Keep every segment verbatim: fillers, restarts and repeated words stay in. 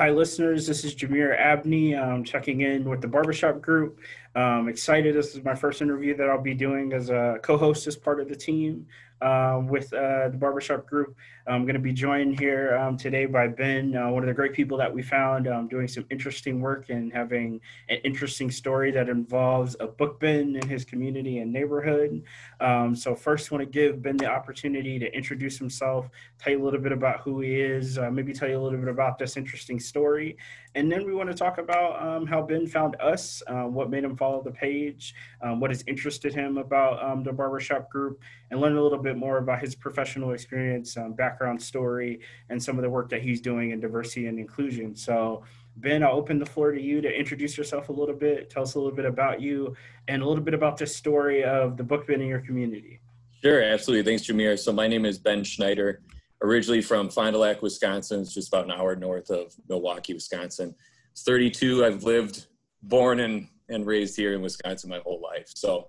Hi, listeners. This is Jamiere Abney um, checking in with the Barbershop Group. Um, excited. This is my first interview that I'll be doing as a co-host as part of the team uh, with uh, the Barbershop Group. I'm going to be joined here um, today by Ben, uh, one of the great people that we found um, doing some interesting work and having an interesting story that involves a book bin in his community and neighborhood. Um, so first, want to give Ben the opportunity to introduce himself, tell you a little bit about who he is, uh, maybe tell you a little bit about this interesting story. And then we want to talk about um, how Ben found us, uh, what made him follow the page, um, what has interested him about um, the Barbershop Group, and learn a little bit more about his professional experience, um, background story, and some of the work that he's doing in diversity and inclusion. So Ben, I'll open the floor to you to introduce yourself a little bit, tell us a little bit about you, and a little bit about this story of the book bin in your community. Sure, absolutely. Thanks, Jamiere. So my name is Ben Schneider. Originally from Fond du Lac, Wisconsin. It's just about an hour north of Milwaukee, Wisconsin. It's thirty-two. I've lived, born, and, and raised here in Wisconsin my whole life. So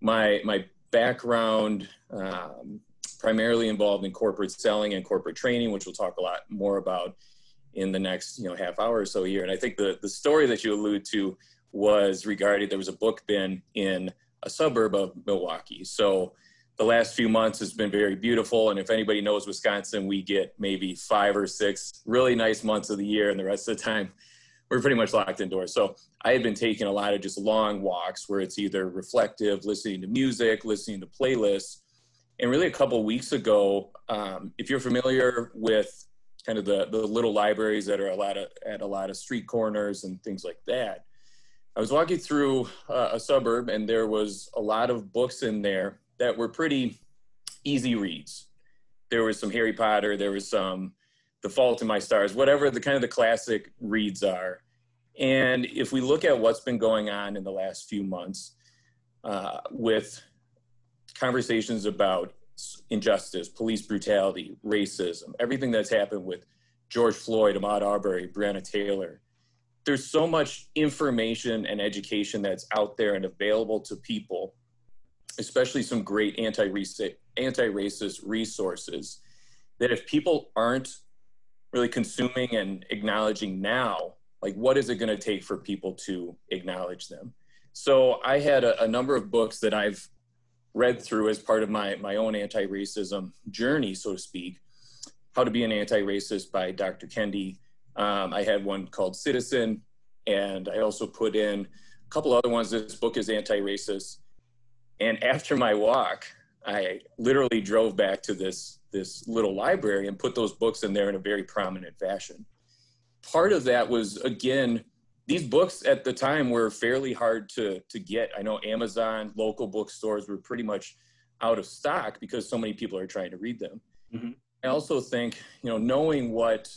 my, my background um, primarily involved in corporate selling and corporate training, which we'll talk a lot more about in the next you know half hour or so here. And I think the, the story that you allude to was regarding, there was a book bin in a suburb of Milwaukee. So the last few months has been very beautiful. And if anybody knows Wisconsin, we get maybe five or six really nice months of the year. And the rest of the time, we're pretty much locked indoors. So I had been taking a lot of just long walks where it's either reflective, listening to music, listening to playlists. And really a couple of weeks ago, um, if you're familiar with kind of the, the little libraries that are a lot of, at a lot of street corners and things like that, I was walking through uh, a suburb and there was a lot of books in there that were pretty easy reads. There was some Harry Potter, there was some The Fault in My Stars, whatever the kind of the classic reads are. And if we look at what's been going on in the last few months uh, with conversations about injustice, police brutality, racism, everything that's happened with George Floyd, Ahmaud Arbery, Breonna Taylor, there's so much information and education that's out there and available to people, especially some great anti-racist resources, that if people aren't really consuming and acknowledging now, like what is it gonna take for people to acknowledge them? So I had a, a number of books that I've read through as part of my, my own anti-racism journey, so to speak. How to Be an Anti-Racist by Doctor Kendi. Um, I had one called Citizen, and I also put in a couple other ones. This Book Is Anti-Racist. And after my walk, I literally drove back to this, this little library and put those books in there in a very prominent fashion. Part of that was, again, these books at the time were fairly hard to, to get. I know Amazon, local bookstores were pretty much out of stock because so many people are trying to read them. Mm-hmm. I also think, you know, knowing what,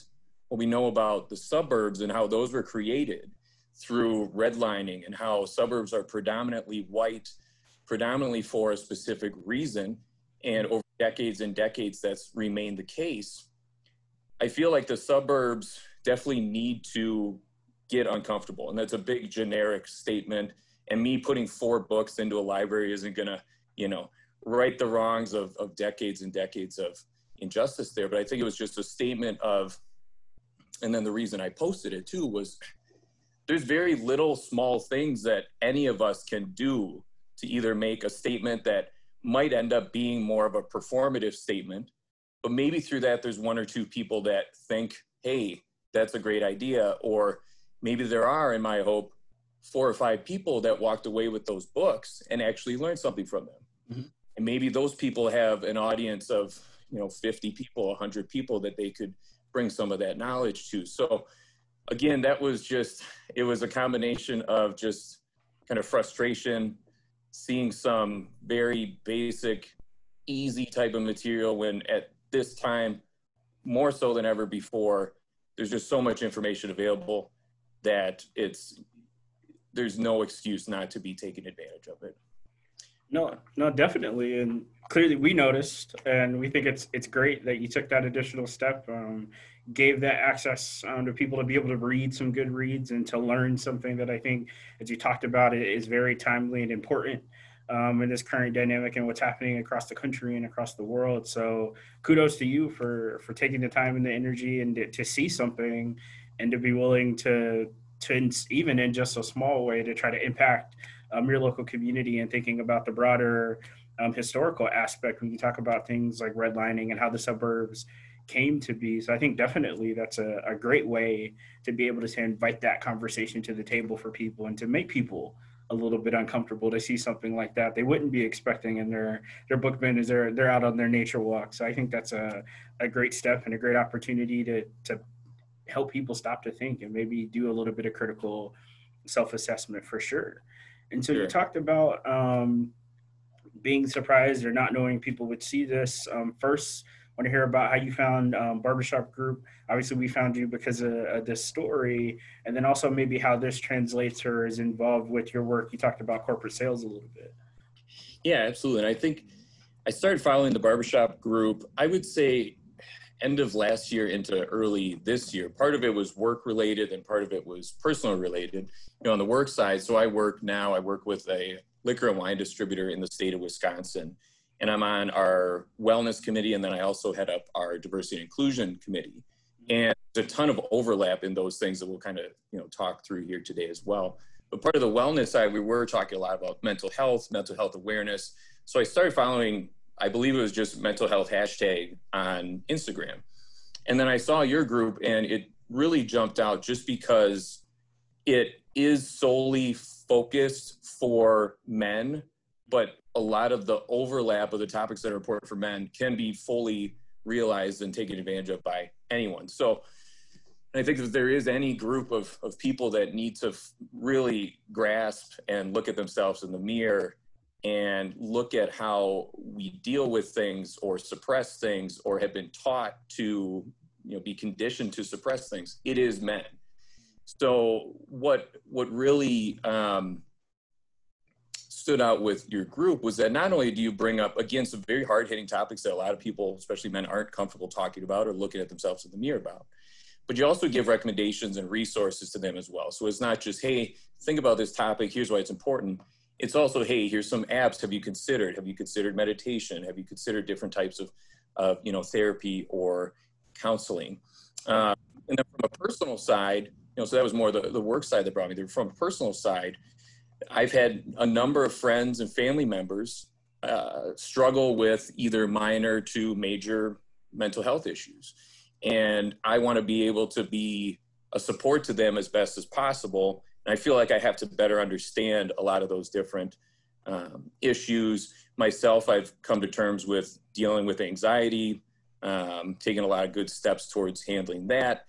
what we know about the suburbs and how those were created through redlining and how suburbs are predominantly white, predominantly for a specific reason, and over decades and decades that's remained the case, I feel like the suburbs definitely need to get uncomfortable. And that's a big generic statement. And me putting four books into a library isn't gonna, you know, right the wrongs of, of decades and decades of injustice there. But I think it was just a statement of, and then the reason I posted it too was there's very little small things that any of us can do to either make a statement that might end up being more of a performative statement, but maybe through that there's one or two people that think, hey, that's a great idea, or maybe there are, in my hope, four or five people that walked away with those books and actually learned something from them. Mm-hmm. And maybe those people have an audience of, you know, fifty people, one hundred people that they could bring some of that knowledge to. So again, that was just, it was a combination of just kind of frustration, seeing some very basic, easy type of material when at this time, more so than ever before, there's just so much information available that it's, there's no excuse not to be taking advantage of it. No, no, definitely. And clearly we noticed, and we think it's it's great that you took that additional step, um, gave that access um, to people to be able to read some good reads and to learn something that I think, as you talked about, it is very timely and important um, in this current dynamic and what's happening across the country and across the world. So kudos to you for, for taking the time and the energy and to, to see something and to be willing to, to even in just a small way, to try to impact um, your local community and thinking about the broader um, historical aspect when you talk about things like redlining and how the suburbs came to be. So I think definitely that's a, a great way to be able to invite that conversation to the table for people and to make people a little bit uncomfortable to see something like that they wouldn't be expecting in their their book bin as they're they're out on their nature walk. So I think that's a, a great step and a great opportunity to to help people stop to think and maybe do a little bit of critical self-assessment for sure. And so sure. You talked about um, being surprised or not knowing people would see this. Um, first, I want to hear about how you found um, Barbershop Group. Obviously, we found you because of, of this story, and then also maybe how this translates or is involved with your work. You talked about corporate sales a little bit. Yeah, absolutely. And I think I started following the Barbershop Group, I would say, end of last year into early this year. Part of it was work-related, and part of it was personal-related. You know, on the work side, so I work now, I work with a liquor and wine distributor in the state of Wisconsin. And I'm on our wellness committee, and then I also head up our diversity and inclusion committee. And there's a ton of overlap in those things that we'll kind of, you know, talk through here today as well. But part of the wellness side, we were talking a lot about mental health, mental health awareness. So I started following, I believe it was just mental health hashtag on Instagram. And then I saw your group, and it really jumped out just because it is solely focused for men, but a lot of the overlap of the topics that are important for men can be fully realized and taken advantage of by anyone. So I think if there is any group of, of people that need to f- really grasp and look at themselves in the mirror and look at how we deal with things or suppress things or have been taught to, you know, be conditioned to suppress things, it is men. So what, what really, um, stood out with your group was that not only do you bring up, again, some very hard-hitting topics that a lot of people, especially men, aren't comfortable talking about or looking at themselves in the mirror about, but you also give recommendations and resources to them as well. So it's not just, hey, think about this topic, here's why it's important. It's also, hey, here's some apps. Have you considered? Have you considered meditation? Have you considered different types of, of you know, therapy or counseling? Uh, and then from a personal side, you know, so that was more the, the work side that brought me there. From a personal side, I've had a number of friends and family members uh, struggle with either minor to major mental health issues. And I want to be able to be a support to them as best as possible. And I feel like I have to better understand a lot of those different um, issues. Myself, I've come to terms with dealing with anxiety, um, taking a lot of good steps towards handling that.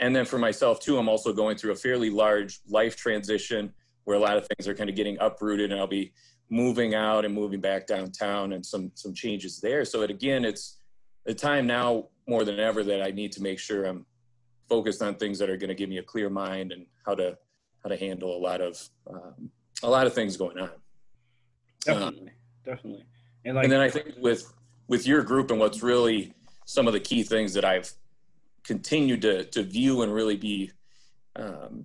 And then for myself too, I'm also going through a fairly large life transition where a lot of things are kind of getting uprooted, and I'll be moving out and moving back downtown and some some changes there. So it, again, it's the time now more than ever that I need to make sure I'm focused on things that are going to give me a clear mind and how to how to handle a lot of um, a lot of things going on. Definitely, um, definitely. And, like, and then I think with with your group and what's really some of the key things that I've continued to to view and really be um,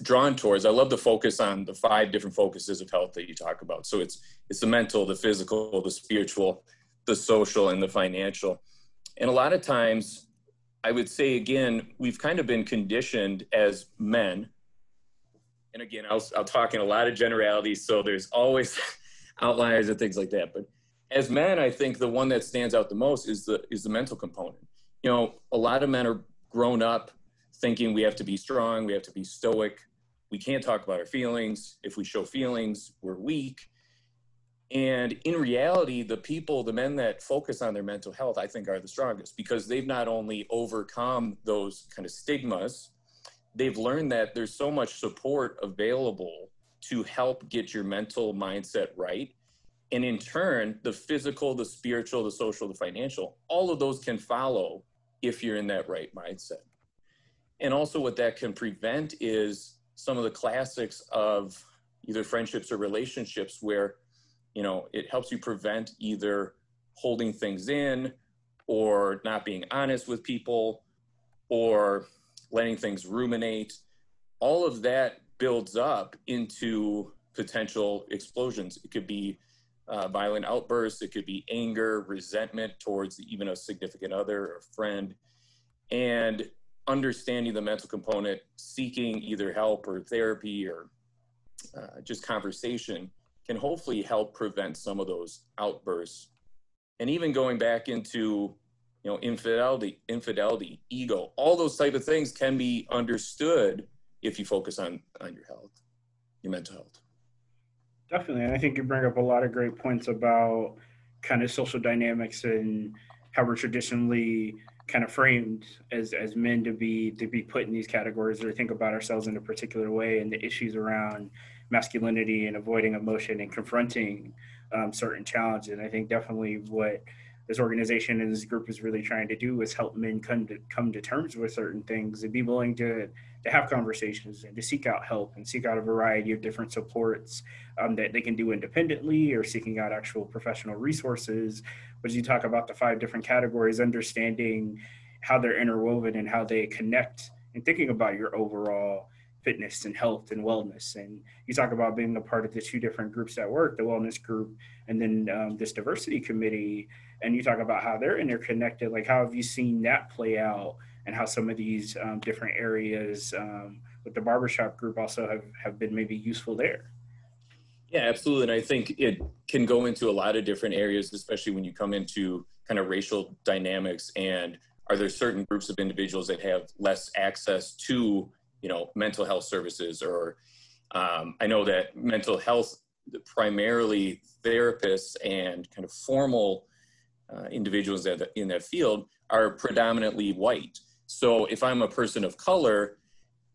drawn towards. I love the focus on the five different focuses of health that you talk about. So it's it's the mental, the physical, the spiritual, the social, and the financial. And a lot of times, I would say, again, we've kind of been conditioned as men. And again, I'll, I'll talk in a lot of generalities, so there's always outliers and things like that. But as men, I think the one that stands out the most is the is the mental component. You know, a lot of men are grown up thinking we have to be strong, we have to be stoic, we can't talk about our feelings. If we show feelings, we're weak. And in reality, the people, the men that focus on their mental health, I think are the strongest because they've not only overcome those kind of stigmas, they've learned that there's so much support available to help get your mental mindset right. And in turn, the physical, the spiritual, the social, the financial, all of those can follow if you're in that right mindset. And also what that can prevent is some of the classics of either friendships or relationships where, you know, it helps you prevent either holding things in or not being honest with people or letting things ruminate. All of that builds up into potential explosions. It could be uh, violent outbursts. It could be anger, resentment towards even a significant other or friend. And understanding the mental component, seeking either help or therapy or uh, just conversation can hopefully help prevent some of those outbursts. And even going back into, you know, infidelity, infidelity, ego, all those type of things can be understood if you focus on, on your health, your mental health. Definitely. And I think you bring up a lot of great points about kind of social dynamics and how we're traditionally kind of framed as, as men to be, to be put in these categories or think about ourselves in a particular way, and the issues around masculinity and avoiding emotion and confronting um, certain challenges. And I think definitely what this organization and this group is really trying to do is help men come to come to terms with certain things and be willing to, to have conversations and to seek out help and seek out a variety of different supports um, that they can do independently or seeking out actual professional resources. But as you talk about the five different categories, understanding how they're interwoven and how they connect and thinking about your overall fitness and health and wellness. And you talk about being a part of the two different groups at work, the wellness group and then um, this diversity committee. And you talk about how they're interconnected. Like, how have you seen that play out and how some of these um, different areas um, with the barbershop group also have, have been maybe useful there? Yeah, absolutely. And I think it can go into a lot of different areas, especially when you come into kind of racial dynamics. And are there certain groups of individuals that have less access to, you know, mental health services? Or um, I know that mental health, primarily therapists and kind of formal uh, individuals that in that field are predominantly white. So if I'm a person of color,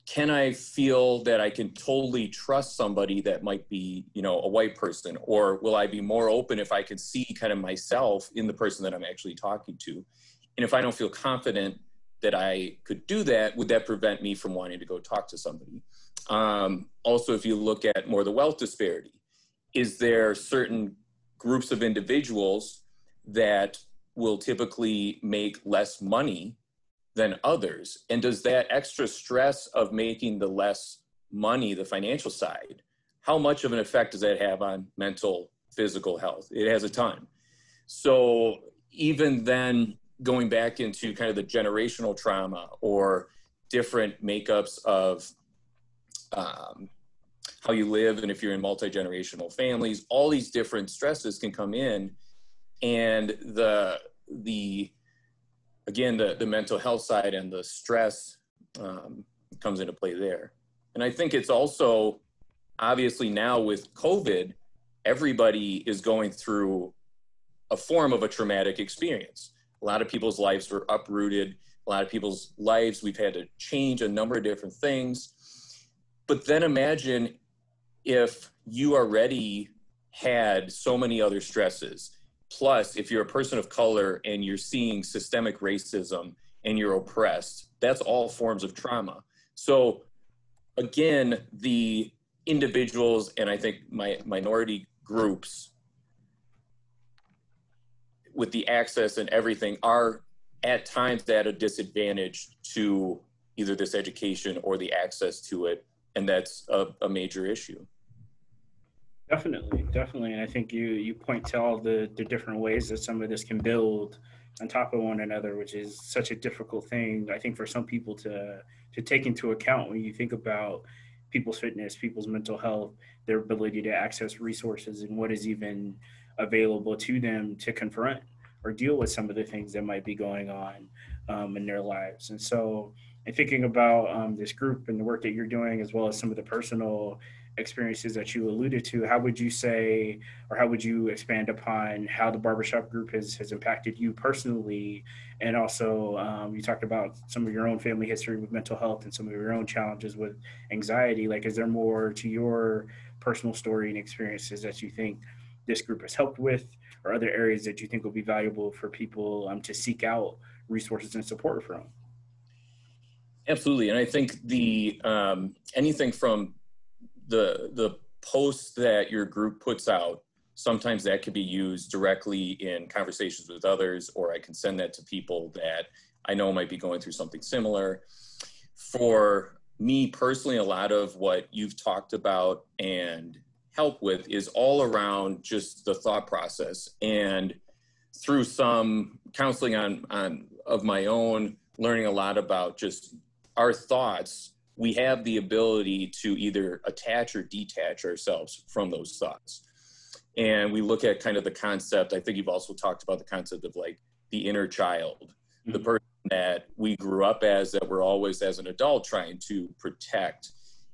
can I feel that I can totally trust somebody that might be, you know, a white person? Or will I be more open if I could see kind of myself in the person that I'm actually talking to? And if I don't feel confident that I could do that, would that prevent me from wanting to go talk to somebody? Um, also, if you look at more the wealth disparity, is there certain groups of individuals that will typically make less money than others? And does that extra stress of making the less money, the financial side, how much of an effect does that have on mental, physical health? It has a ton. So even then, going back into kind of the generational trauma or different makeups of um, how you live, and if you're in multi-generational families, all these different stresses can come in, and the the again the the mental health side and the stress um, comes into play there. And I think it's also obviously now with COVID, everybody is going through a form of a traumatic experience. A lot of people's lives were uprooted. A lot of people's lives, we've had to change a number of different things. But then imagine if you already had so many other stresses. Plus, if you're a person of color and you're seeing systemic racism and you're oppressed, that's all forms of trauma. So again, the individuals and I think my minority groups with the access and everything are at times at a disadvantage to either this education or the access to it. And that's a, a major issue. Definitely, definitely. And I think you, you point to all the, the different ways that some of this can build on top of one another, which is such a difficult thing, I think, for some people to, to take into account when you think about people's fitness, people's mental health, their ability to access resources and what is even available to them to confront or deal with some of the things that might be going on um, in their lives. And so in thinking about um, this group and the work that you're doing, as well as some of the personal experiences that you alluded to, how would you say, or how would you expand upon how the barbershop group has, has impacted you personally? And also um, you talked about some of your own family history with mental health and some of your own challenges with anxiety. Like, is there more to your personal story and experiences that you think this group has helped with, or other areas that you think will be valuable for people um, to seek out resources and support from? Absolutely. And I think the um, anything from the the posts that your group puts out, sometimes that could be used directly in conversations with others, or I can send that to people that I know might be going through something similar. For me personally, a lot of what you've talked about and help with is all around just the thought process, and through some counseling on, on of my own, learning a lot about just our thoughts. We have the ability to either attach or detach ourselves from those thoughts. And we look at kind of the concept, I think you've also talked about the concept of like the inner child, mm-hmm. the person that we grew up as, that we're always as an adult trying to protect,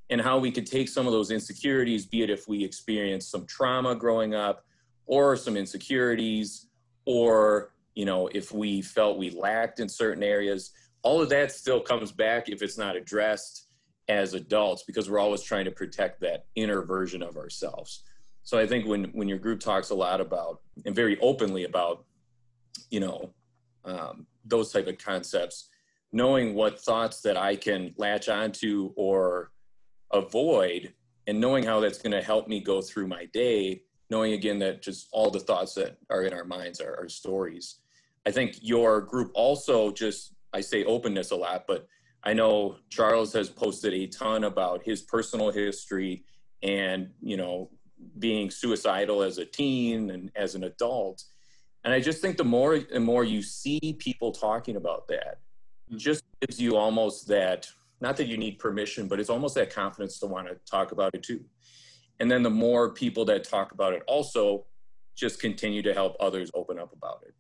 and how we could take some of those insecurities, be it if we experienced some trauma growing up or some insecurities, or, you know, if we felt we lacked in certain areas, all of that still comes back if it's not addressed as adults, because we're always trying to protect that inner version of ourselves. So I think when, when your group talks a lot about, and very openly about, you know, um, those type of concepts, knowing what thoughts that I can latch onto or avoid, and knowing how that's going to help me go through my day, knowing again that just all the thoughts that are in our minds are, are stories. I think your group also just, I say openness a lot, but I know Charles has posted a ton about his personal history and, you know, being suicidal as a teen and as an adult. And I just think the more and more you see people talking about that, it just gives you almost that, not that you need permission, but it's almost that confidence to want to talk about it too. And then the more people that talk about it also just continue to help others open up about it.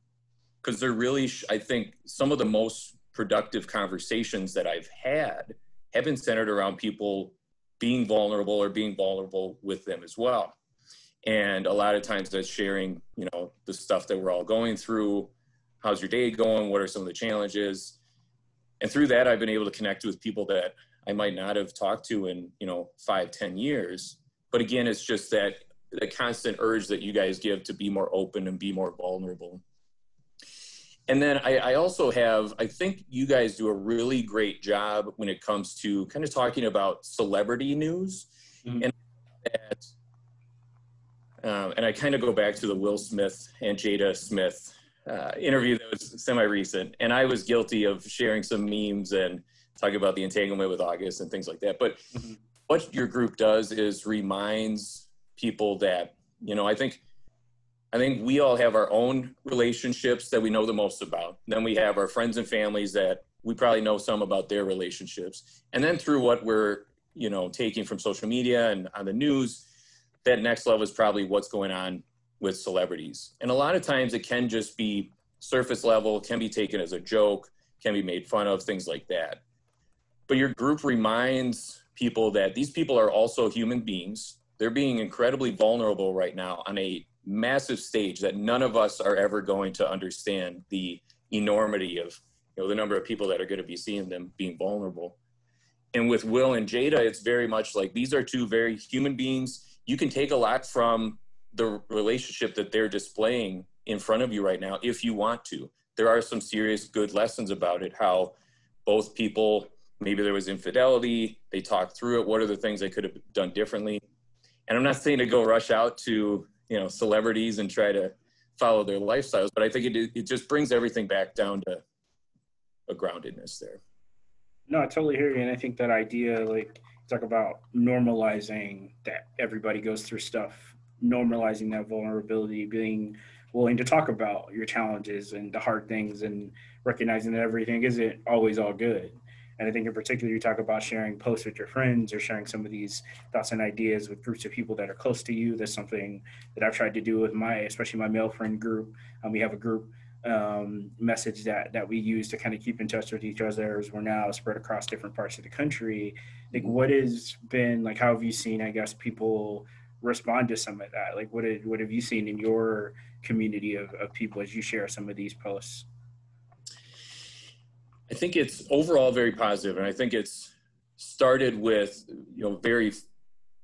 Because they're really, I think some of the most productive conversations that I've had have been centered around people being vulnerable or being vulnerable with them as well. And a lot of times that's sharing, you know, the stuff that we're all going through. How's your day going? What are some of the challenges? And through that, I've been able to connect with people that I might not have talked to in, you know, five, ten years. But again, it's just that the constant urge that you guys give to be more open and be more vulnerable. And then I, I also have, I think you guys do a really great job when it comes to kind of talking about celebrity news. Mm-hmm. And that, um, and I kind of go back to the Will Smith and Jada Smith uh, interview that was semi-recent. And I was guilty of sharing some memes and talking about the entanglement with August and things like that. But mm-hmm. what your group does is reminds people that, you know, I think I think we all have our own relationships that we know the most about. Then we have our friends and families that we probably know some about their relationships. And then through what we're, you know, taking from social media and on the news, that next level is probably what's going on with celebrities. And a lot of times it can just be surface level, can be taken as a joke, can be made fun of, things like that. But your group reminds people that these people are also human beings. They're being incredibly vulnerable right now on a massive stage that none of us are ever going to understand the enormity of, you know, the number of people that are going to be seeing them being vulnerable. And with Will and Jada, it's very much like these are two very human beings. You can take a lot from the relationship that they're displaying in front of you right now if you want to. There are some serious good lessons about it, how both people, maybe there was infidelity, they talked through it, what are the things they could have done differently. And I'm not saying to go rush out to, you know, celebrities and try to follow their lifestyles. But I think it it just brings everything back down to a groundedness there. No, I totally hear you. And I think that idea, like, talk about normalizing that everybody goes through stuff, normalizing that vulnerability, being willing to talk about your challenges and the hard things and recognizing that everything isn't always all good. And I think in particular, you talk about sharing posts with your friends or sharing some of these thoughts and ideas with groups of people that are close to you. That's something that I've tried to do with my, especially my male friend group. Um, we have a group um, message that that we use to kind of keep in touch with each other as we're now spread across different parts of the country. Like, what has been, like, how have you seen, I guess, people respond to some of that? Like, what, did, what have you seen in your community of, of people as you share some of these posts? I think it's overall very positive, and I think it's started with, you know, very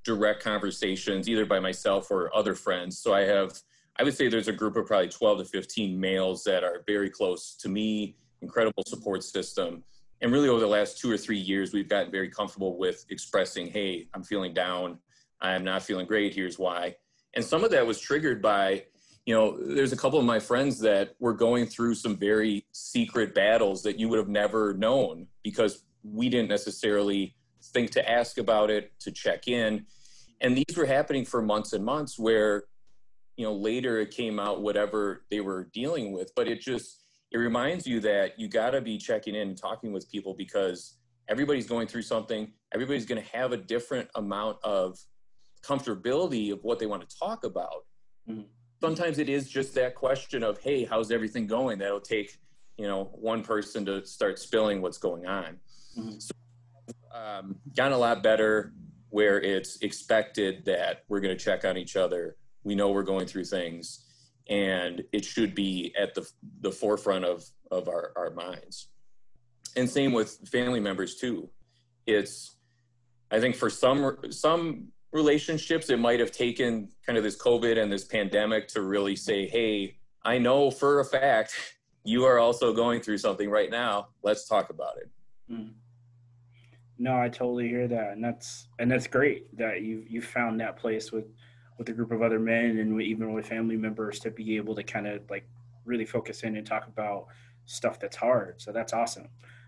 direct conversations either by myself or other friends. So I have, I would say there's a group of probably twelve to fifteen males that are very close to me, incredible support system. And really over the last two or three years, we've gotten very comfortable with expressing, hey, I'm feeling down, I'm not feeling great, here's why. And some of that was triggered by, you know, there's a couple of my friends that were going through some very secret battles that you would have never known because we didn't necessarily think to ask about it, to check in. And these were happening for months and months where, you know, later it came out whatever they were dealing with, but it just, it reminds you that you got to be checking in and talking with people, because everybody's going through something. Everybody's going to have a different amount of comfortability of what they want to talk about. Mm-hmm. Sometimes it is just that question of, hey, how's everything going? That'll take, you know, one person to start spilling what's going on. Mm-hmm. So um, gotten a lot better where it's expected that we're going to check on each other. We know we're going through things, and it should be at the the forefront of, of our, our minds. And same with family members too. It's, I think for some, some relationships, it might've taken kind of this COVID and this pandemic to really say, hey, I know for a fact you are also going through something right now. Let's talk about it. Mm. No, I totally hear that. And that's, and that's great that you've, you've found that place with, with a group of other men and even with family members to be able to kind of like really focus in and talk about stuff that's hard. So that's awesome.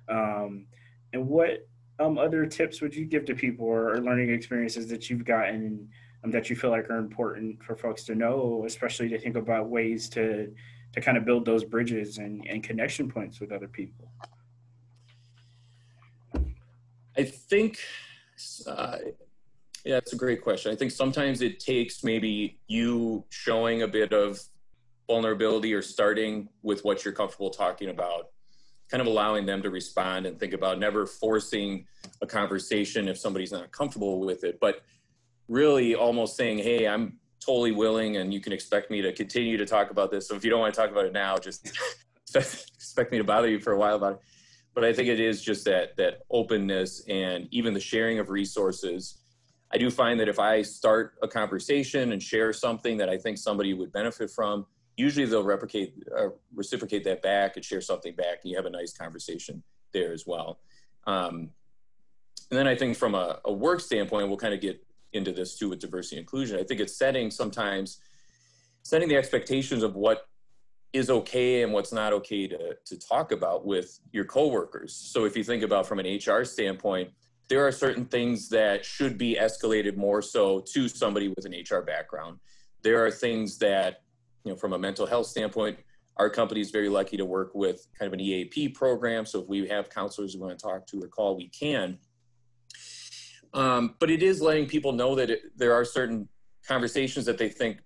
Um, and what um, other tips would you give to people, or, or learning experiences that you've gotten um, that you feel like are important for folks to know, especially to think about ways to, to kind of build those bridges and, and connection points with other people? I think, uh, yeah, that's a great question. I think sometimes it takes maybe you showing a bit of vulnerability or starting with what you're comfortable talking about, kind of allowing them to respond and think about, never forcing a conversation if somebody's not comfortable with it, but really almost saying, hey, I'm totally willing and you can expect me to continue to talk about this. So if you don't want to talk about it now, just expect me to bother you for a while about it. But I think it is just that, that openness and even the sharing of resources. I do find that if I start a conversation and share something that I think somebody would benefit from, usually they'll replicate, uh, reciprocate that back and share something back, and you have a nice conversation there as well. Um, and then I think from a, a work standpoint, we'll kind of get into this too with diversity and inclusion. I think it's setting sometimes, setting the expectations of what is okay and what's not okay to, to talk about with your coworkers. So if you think about from an H R standpoint, there are certain things that should be escalated more so to somebody with an H R background. There are things that, you know, from a mental health standpoint, our company is very lucky to work with kind of an E A P program. So if we have counselors we want to talk to or call, we can. Um, but it is letting people know that it, there are certain conversations that they think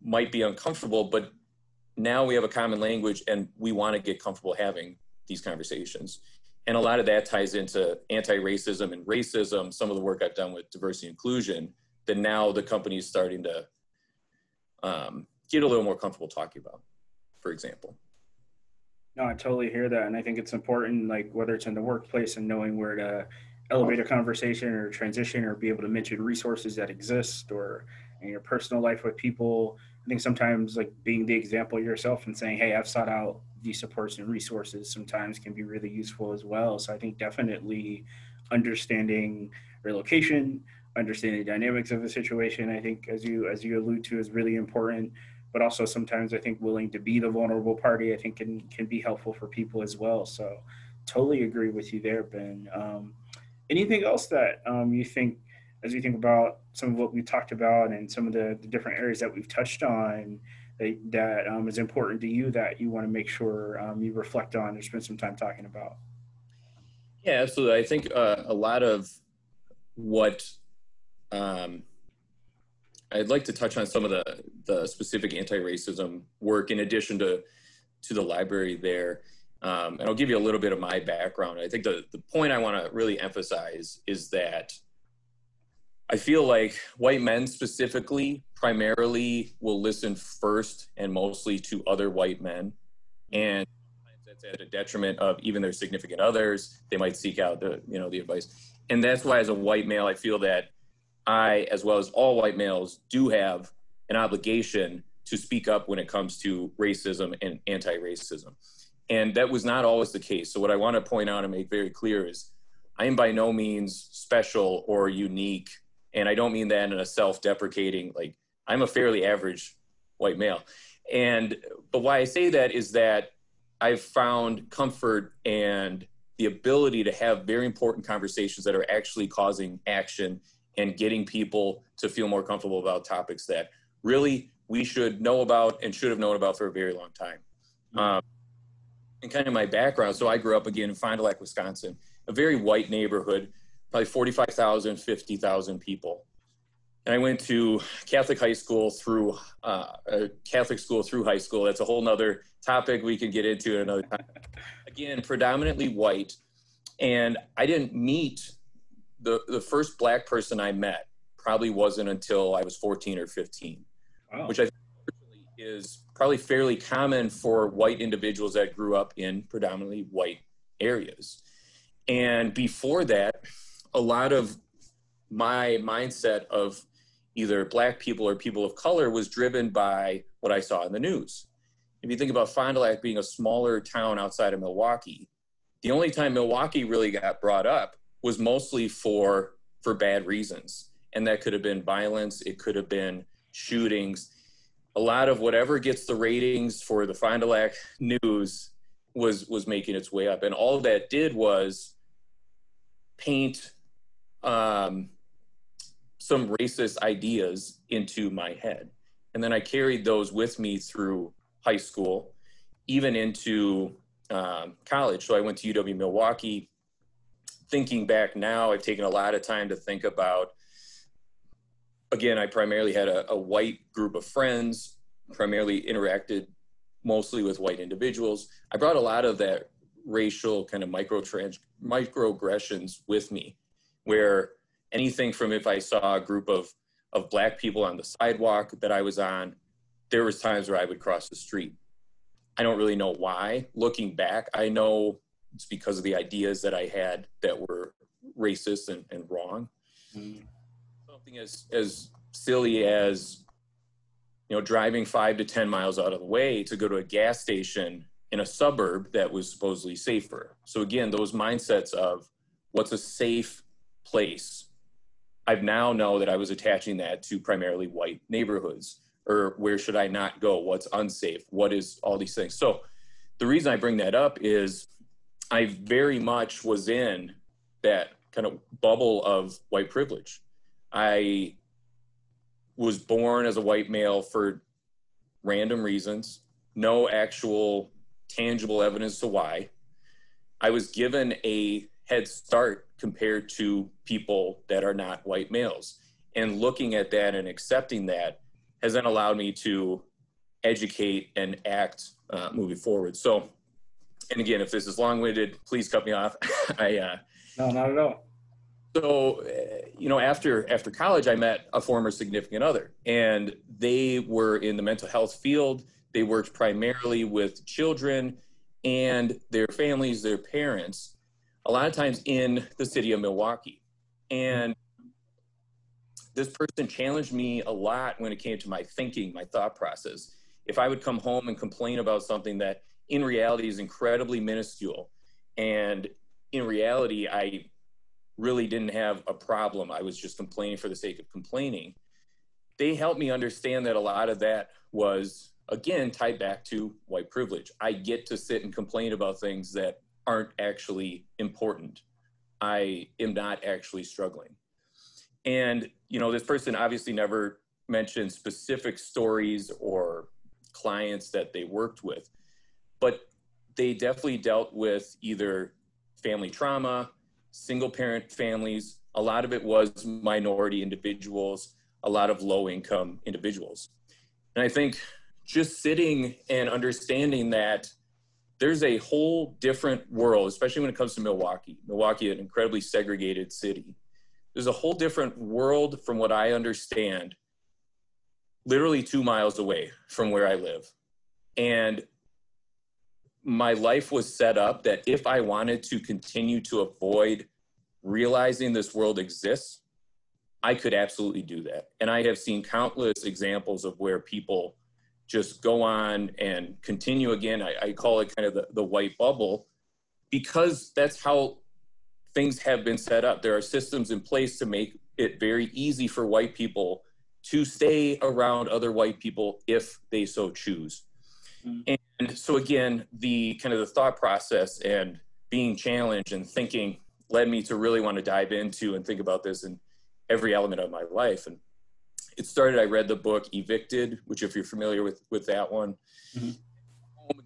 might be uncomfortable, but now we have a common language and we want to get comfortable having these conversations. And a lot of that ties into anti-racism and racism, some of the work I've done with diversity and inclusion, that now the company is starting to um, get a little more comfortable talking about, for example. No, I totally hear that. And I think it's important, like whether it's in the workplace and knowing where to elevate a conversation or transition, or be able to mention resources that exist, or in your personal life with people. I think sometimes like being the example yourself and saying, hey, I've sought out these supports and resources sometimes can be really useful as well. So I think definitely understanding relocation, understanding the dynamics of a situation, I think as you, as you allude to, is really important. But also sometimes I think willing to be the vulnerable party, I think can, can be helpful for people as well. So totally agree with you there, Ben. Um, anything else that um, you think, as you think about some of what we talked about and some of the, the different areas that we've touched on, that, that um, is important to you that you want to make sure um, you reflect on or spend some time talking about? Yeah, absolutely. I think uh, a lot of what um, I'd like to touch on, some of the, the specific anti-racism work in addition to, to the library there. Um, and I'll give you a little bit of my background. I think the, the point I want to really emphasize is that I feel like white men specifically primarily will listen first and mostly to other white men. And that's at a detriment of even their significant others. They might seek out the, you know, the advice. And that's why as a white male, I feel that I, as well as all white males, do have an obligation to speak up when it comes to racism and anti-racism. And that was not always the case. So what I want to point out and make very clear is I am by no means special or unique. And I don't mean that in a self-deprecating, like I'm a fairly average white male. And, but why I say that is that I've found comfort and the ability to have very important conversations that are actually causing action and getting people to feel more comfortable about topics that really we should know about and should have known about for a very long time. Um, and kind of my background. So I grew up again in Fond du Lac, Wisconsin, a very white neighborhood, probably forty-five thousand, fifty thousand people. And I went to Catholic high school through uh, a Catholic school through high school. That's a whole nother topic we can get into another time. Again, predominantly white. And I didn't meet the, the first black person I met probably wasn't until I was fourteen or fifteen, wow. Which I think is probably fairly common for white individuals that grew up in predominantly white areas. And before that, a lot of my mindset of either black people or people of color was driven by what I saw in the news. If you think about Fond du Lac being a smaller town outside of Milwaukee, the only time Milwaukee really got brought up was mostly for, for bad reasons. And that could have been violence, it could have been shootings. A lot of whatever gets the ratings for the Fond du Lac news was, was making its way up. And all that did was paint um, some racist ideas into my head. And then I carried those with me through high school, even into um, college. So I went to U W-Milwaukee. Thinking back now, I've taken a lot of time to think about, again, I primarily had a, a white group of friends, primarily interacted mostly with white individuals. I brought a lot of that racial kind of microtrans- microaggressions with me, where anything from if I saw a group of, of black people on the sidewalk that I was on, there was times where I would cross the street. I don't really know why. Looking back, I know it's because of the ideas that I had that were racist and, and wrong. Mm-hmm. Something as, as silly as, you know, driving five to ten miles out of the way to go to a gas station in a suburb that was supposedly safer. So again, those mindsets of what's a safe place. I've now know that I was attaching that to primarily white neighborhoods, or where should I not go? What's unsafe? What is all these things? So the reason I bring that up is I very much was in that kind of bubble of white privilege. I was born as a white male for random reasons, no actual tangible evidence to why. I was given a head start compared to people that are not white males. And looking at that and accepting that has then allowed me to educate and act uh, moving forward. So, and again, if this is long-winded, please cut me off. I uh, No, not at all. So, you know, after after college, I met a former significant other, and they were in the mental health field. They worked primarily with children and their families, their parents, a lot of times in the city of Milwaukee. And this person challenged me a lot when it came to my thinking, my thought process. If I would come home and complain about something that in reality is incredibly minuscule, and in reality, I really didn't have a problem. I was just complaining for the sake of complaining. They helped me understand that a lot of that was, again, tied back to white privilege. I get to sit and complain about things that aren't actually important. I am not actually struggling. And, you know, this person obviously never mentioned specific stories or clients that they worked with, but they definitely dealt with either family trauma, single parent families, a lot of it was minority individuals, a lot of low income individuals. And I think just sitting and understanding that there's a whole different world, especially when it comes to Milwaukee. Milwaukee, an incredibly segregated city. There's a whole different world from what I understand, literally two miles away from where I live. And my life was set up that if I wanted to continue to avoid realizing this world exists, I could absolutely do that. And I have seen countless examples of where people just go on and continue again. I, I call it kind of the, the white bubble, because that's how things have been set up. There are systems in place to make it very easy for white people to stay around other white people if they so choose. Mm-hmm. And so again, the kind of the thought process and being challenged and thinking led me to really want to dive into and think about this in every element of my life. And it started, I read the book Evicted, which if you're familiar with, with that one, mm-hmm.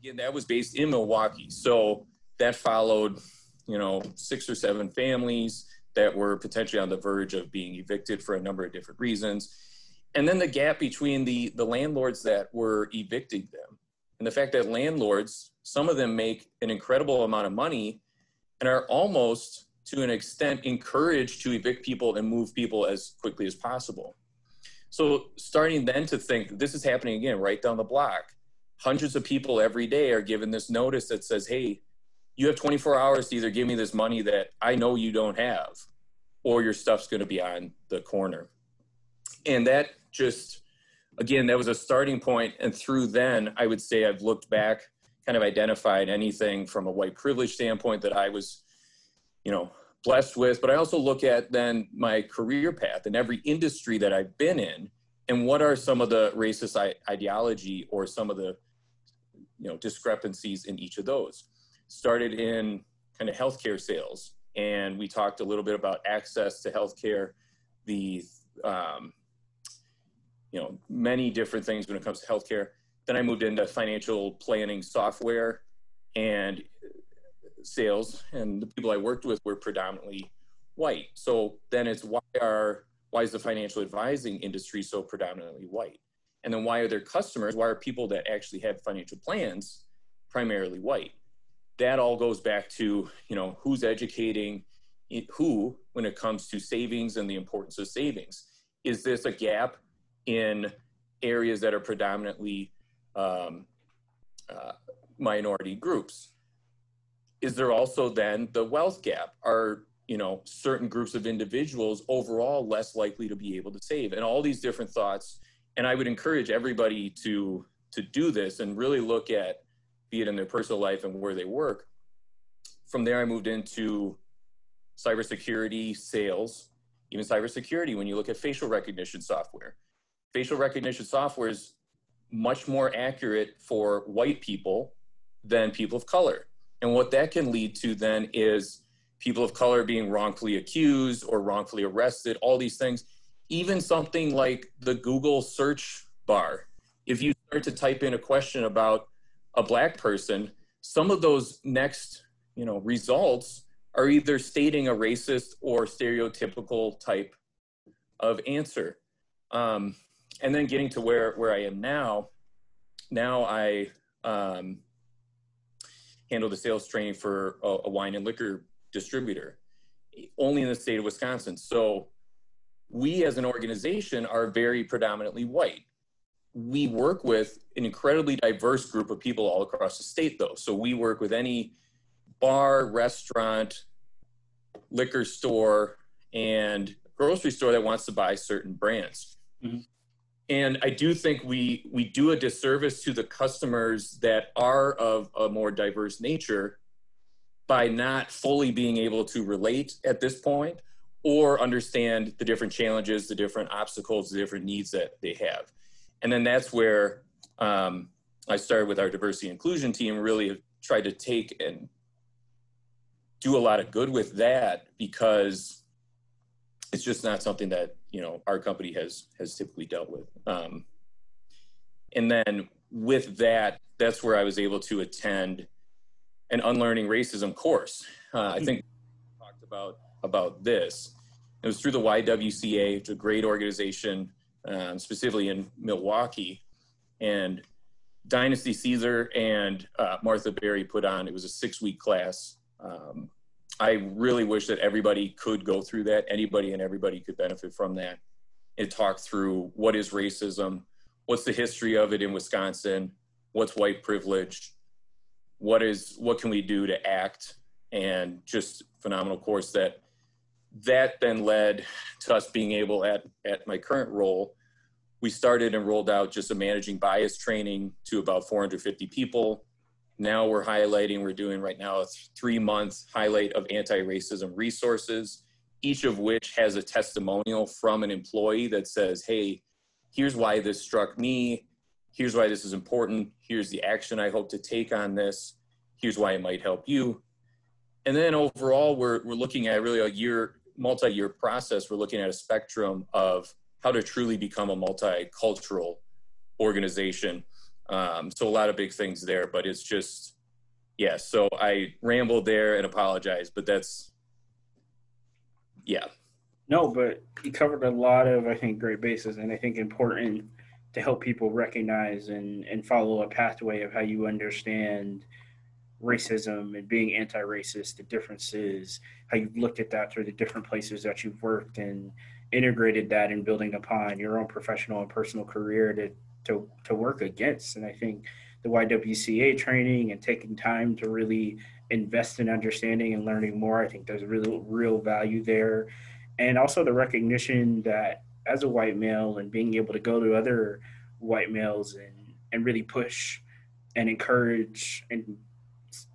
again, that was based in Milwaukee. So that followed, you know, six or seven families that were potentially on the verge of being evicted for a number of different reasons. And then the gap between the, the landlords that were evicting them and the fact that landlords, some of them make an incredible amount of money and are almost to an extent encouraged to evict people and move people as quickly as possible. So starting then to think this is happening again, right down the block, hundreds of people every day are given this notice that says, hey, you have twenty-four hours to either give me this money that I know you don't have, or your stuff's going to be on the corner. And that just, again, that was a starting point. And through then, I would say I've looked back, kind of identified anything from a white privilege standpoint that I was, you know, blessed with. But I also look at then my career path and every industry that I've been in, and what are some of the racist ideology or some of the, you know, discrepancies in each of those. Started in kind of healthcare sales, and we talked a little bit about access to healthcare, the um, you know, many different things when it comes to healthcare. Then I moved into financial planning software and sales, and the people I worked with were predominantly white. So then it's why are why is the financial advising industry so predominantly white? And then why are their customers, why are people that actually have financial plans primarily white? That all goes back to, you know, who's educating who when it comes to savings and the importance of savings. Is this a gap in areas that are predominantly um, uh, minority groups? Is there also then the wealth gap? Are, you know, certain groups of individuals overall less likely to be able to save? And all these different thoughts. And I would encourage everybody to, to do this and really look at, be it in their personal life and where they work. From there, I moved into cybersecurity sales, even cybersecurity. When you look at facial recognition software, facial recognition software is much more accurate for white people than people of color. And what that can lead to then is people of color being wrongfully accused or wrongfully arrested, all these things. Even something like the Google search bar. If you start to type in a question about a black person, some of those next, you know, results are either stating a racist or stereotypical type of answer. Um, and then getting to where, where I am now, now I um, handle the sales training for a, a wine and liquor distributor, only in the state of Wisconsin. So we as an organization are very predominantly white. We work with an incredibly diverse group of people all across the state, though. So we work with any bar, restaurant, liquor store, and grocery store that wants to buy certain brands. Mm-hmm. And I do think we, we do a disservice to the customers that are of a more diverse nature by not fully being able to relate at this point or understand the different challenges, the different obstacles, the different needs that they have. And then that's where um, I started with our diversity inclusion team, really tried to take and do a lot of good with that, because it's just not something that, you know, our company has has typically dealt with. Um, and then with that, that's where I was able to attend an Unlearning Racism course. Uh, I think we talked about, about this. It was through the Y W C A, it's a great organization, Um, specifically in Milwaukee, and Dynasty Caesar and uh, Martha Berry put on, it was a six week class. Um, I really wish that everybody could go through that. Anybody and everybody could benefit from that. It talked through what is racism, what's the history of it in Wisconsin, what's white privilege, what is, what can we do to act, and just phenomenal course that That then led to us being able at, at my current role, we started and rolled out just a managing bias training to about four hundred fifty people. Now we're highlighting, we're doing right now a three month highlight of anti-racism resources, each of which has a testimonial from an employee that says, hey, here's why this struck me. Here's why this is important. Here's the action I hope to take on this. Here's why it might help you. And then overall, we're, we're looking at really a year, multi-year process. We're looking at a spectrum of how to truly become a multicultural organization. Um, so a lot of big things there, but it's just, yeah. So I rambled there and apologize, but that's, yeah. No, but he covered a lot of, I think, great bases, and I think important to help people recognize and, and follow a pathway of how you understand racism and being anti-racist, the differences, how you've looked at that through the different places that you've worked and integrated that and building upon your own professional and personal career to, to, to work against. And I think the Y W C A training and taking time to really invest in understanding and learning more, I think there's really real value there. And also the recognition that as a white male and being able to go to other white males and, and really push and encourage and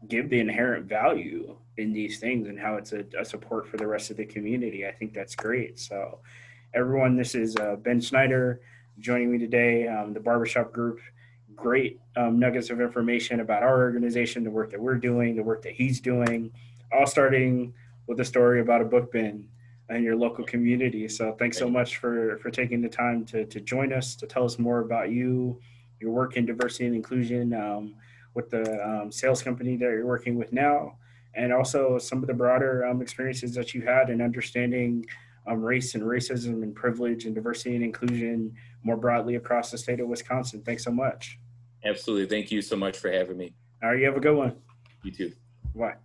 give the inherent value in these things and how it's a, a support for the rest of the community. I think that's great. So everyone, this is uh, Ben Schneider joining me today, um, the Barbershop Group. Great um, nuggets of information about our organization, the work that we're doing, the work that he's doing, all starting with a story about a book bin and your local community. So thanks so much for, for taking the time to, to join us, to tell us more about you, your work in diversity and inclusion um, with the um, sales company that you're working with now, and also some of the broader um, experiences that you had in understanding um, race and racism and privilege and diversity and inclusion more broadly across the state of Wisconsin. Thanks so much. Absolutely. Thank you so much for having me. All right. You have a good one. You too. Bye.